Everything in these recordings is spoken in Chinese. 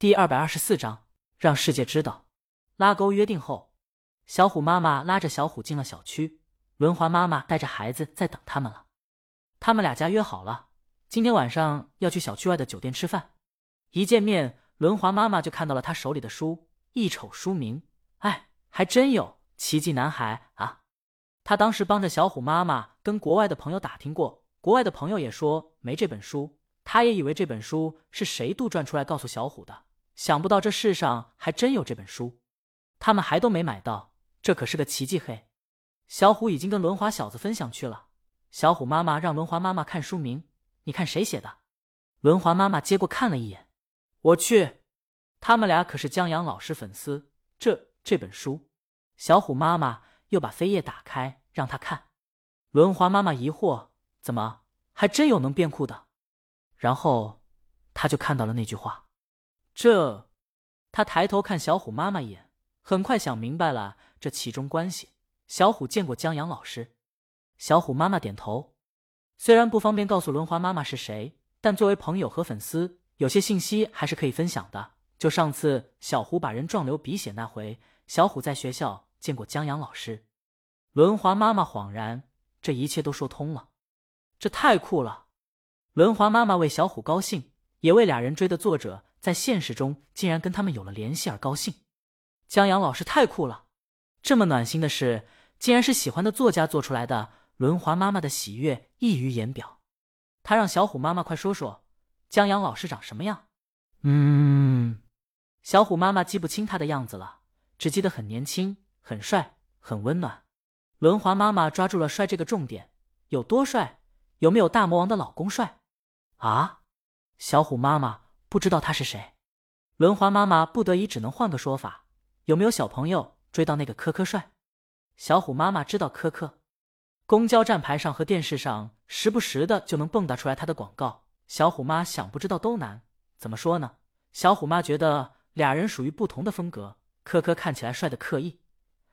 第224章，让世界知道。拉钩约定后，小虎妈妈拉着小虎进了小区，文华妈妈带着孩子在等他们了。他们俩家约好了，今天晚上要去小区外的酒店吃饭。一见面，文华妈妈就看到了他手里的书，一瞅书名，哎，还真有《奇迹男孩》啊。他当时帮着小虎妈妈跟国外的朋友打听过，国外的朋友也说没这本书，他也以为这本书是谁杜撰出来告诉小虎的。想不到这世上还真有这本书，他们还都没买到，这可是个奇迹嘿！小虎已经跟轮滑小子分享去了。小虎妈妈让轮滑妈妈看书名，你看谁写的？轮滑妈妈接过看了一眼，我去，他们俩可是江阳老师粉丝，这本书。小虎妈妈又把扉页打开让他看。轮滑妈妈疑惑，怎么还真有能变酷的？然后他就看到了那句话。这，他抬头看小虎妈妈一眼，很快想明白了这其中关系。小虎见过江阳老师。小虎妈妈点头，虽然不方便告诉轮滑妈妈是谁，但作为朋友和粉丝，有些信息还是可以分享的。就上次小虎把人撞流鼻血那回，小虎在学校见过江阳老师。轮滑妈妈恍然，这一切都说通了，这太酷了。轮滑妈妈为小虎高兴，也为俩人追的作者在现实中竟然跟他们有了联系而高兴。江阳老师太酷了，这么暖心的事竟然是喜欢的作家做出来的，轮滑妈妈的喜悦溢于言表。她让小虎妈妈快说江阳老师长什么样。小虎妈妈记不清他的样子了，只记得很年轻，很帅，很温暖。轮滑妈妈抓住了帅这个重点，有多帅？有没有大魔王的老公帅？啊，小虎妈妈不知道他是谁。轮滑妈妈不得已只能换个说法，有没有小朋友追到那个科科帅？小虎妈妈知道科科，公交站牌上和电视上时不时的就能蹦跶出来他的广告，小虎妈想不知道都难。怎么说呢，小虎妈觉得俩人属于不同的风格，科科看起来帅的刻意，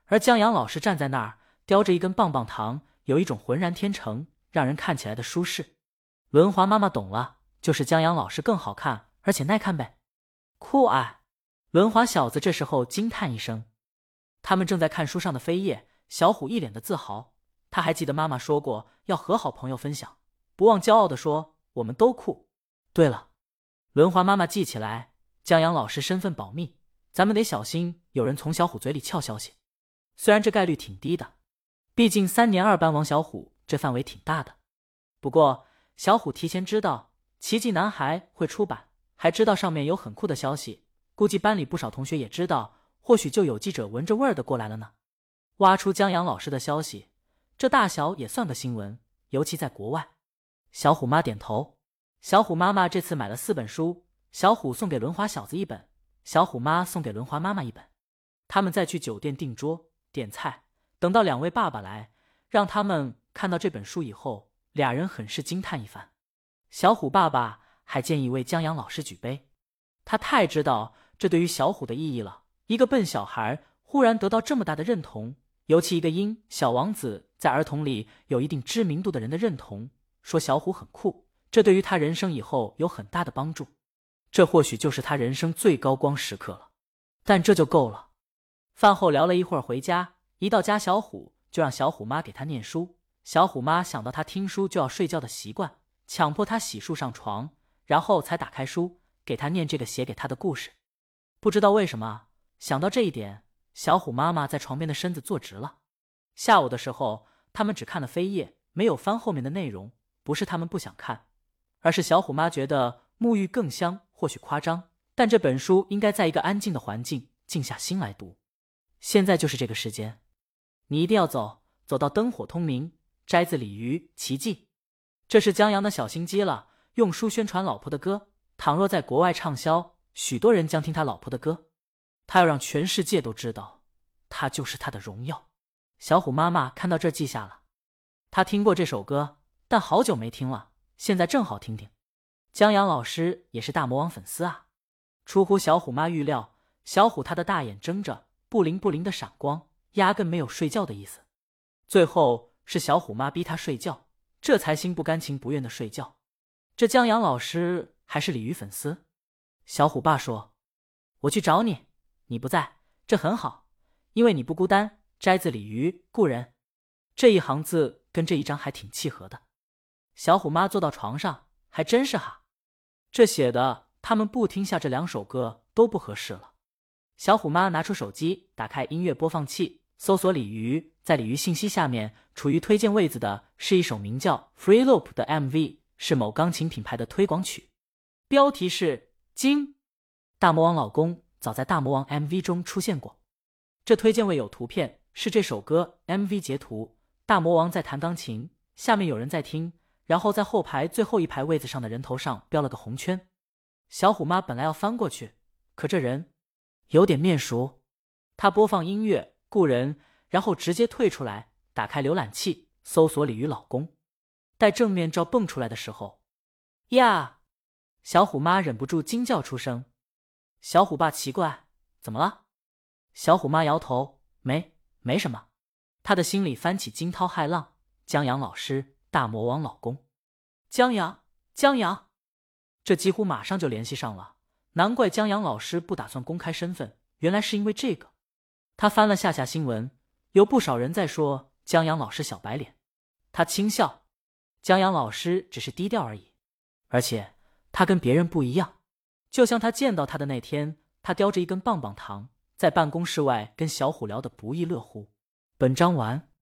而江阳老师站在那儿叼着一根棒棒糖，有一种浑然天成，让人看起来的舒适。轮滑妈妈懂了，就是江阳老师更好看而且耐看呗，酷啊！轮滑小子这时候惊叹一声。他们正在看书上的扉页，小虎一脸的自豪，他还记得妈妈说过要和好朋友分享，不忘骄傲地说我们都酷。对了，轮滑妈妈记起来，江阳老师身份保密，咱们得小心有人从小虎嘴里撬消息。虽然这概率挺低的，毕竟3年2班王小虎这范围挺大的，不过小虎提前知道奇迹男孩会出版，还知道上面有很酷的消息，估计班里不少同学也知道，或许就有记者闻着味儿的过来了呢。挖出江阳老师的消息，这大小也算个新闻，尤其在国外。小虎妈点头。小虎妈妈这次买了4本书，小虎送给轮滑小子1本，小虎妈送给轮滑妈妈1本。他们再去酒店订桌点菜，等到2位爸爸来，让他们看到这本书以后，俩人很是惊叹一番。小虎爸爸还建议为江阳老师举杯，他太知道这对于小虎的意义了，一个笨小孩忽然得到这么大的认同，尤其一个因小王子在儿童里有一定知名度的人的认同，说小虎很酷，这对于他人生以后有很大的帮助，这或许就是他人生最高光时刻了，但这就够了。饭后聊了一会儿回家，一到家小虎就让小虎妈给他念书，小虎妈想到他听书就要睡觉的习惯，强迫他洗漱上床，然后才打开书给他念这个写给他的故事。不知道为什么想到这一点，小虎妈妈在床边的身子坐直了。下午的时候他们只看了扉页，没有翻后面的内容，不是他们不想看，而是小虎妈觉得沐浴更香，或许夸张，但这本书应该在一个安静的环境静下心来读。现在就是这个时间，你一定要走到灯火通明。摘自鲤鱼奇迹，这是江阳的小心机了，用书宣传老婆的歌，倘若在国外畅销，许多人将听他老婆的歌，他要让全世界都知道，他就是他的荣耀。小虎妈妈看到这记下了，他听过这首歌，但好久没听了，现在正好听听。江阳老师也是大魔王粉丝啊！出乎小虎妈预料，小虎他的大眼睁着，不灵不灵的闪光，压根没有睡觉的意思。最后是小虎妈逼他睡觉，这才心不甘情不愿的睡觉。这江阳老师还是鲤鱼粉丝？小虎爸说，我去找你，你不在，这很好，因为你不孤单。摘自鲤鱼故人。这一行字跟这一章还挺契合的。小虎妈坐到床上，还真是哈。这写的他们不听下这两首歌都不合适了。小虎妈拿出手机，打开音乐播放器，搜索鲤鱼。在鲤鱼信息下面，处于推荐位子的是一首名叫 Free Loop 的 MV， 是某钢琴品牌的推广曲，标题是惊。大魔王老公早在大魔王 MV 中出现过。这推荐位有图片，是这首歌 MV 截图，大魔王在弹钢琴，下面有人在听，然后在后排最后一排位子上的人头上标了个红圈。小虎妈本来要翻过去，可这人有点面熟。她播放音乐故人，然后直接退出来，打开浏览器搜索鲤鱼老公。待正面照蹦出来的时候，呀！小虎妈忍不住惊叫出声。小虎爸奇怪，怎么了？小虎妈摇头，没什么。她的心里翻起惊涛骇浪，江阳老师，大魔王老公。江阳。这几乎马上就联系上了，难怪江阳老师不打算公开身份，原来是因为这个。他翻了下新闻，有不少人在说江阳老师小白脸。他轻笑，江阳老师只是低调而已。而且他跟别人不一样。就像他见到他的那天，他叼着一根棒棒糖，在办公室外跟小虎聊得不亦乐乎。本章完。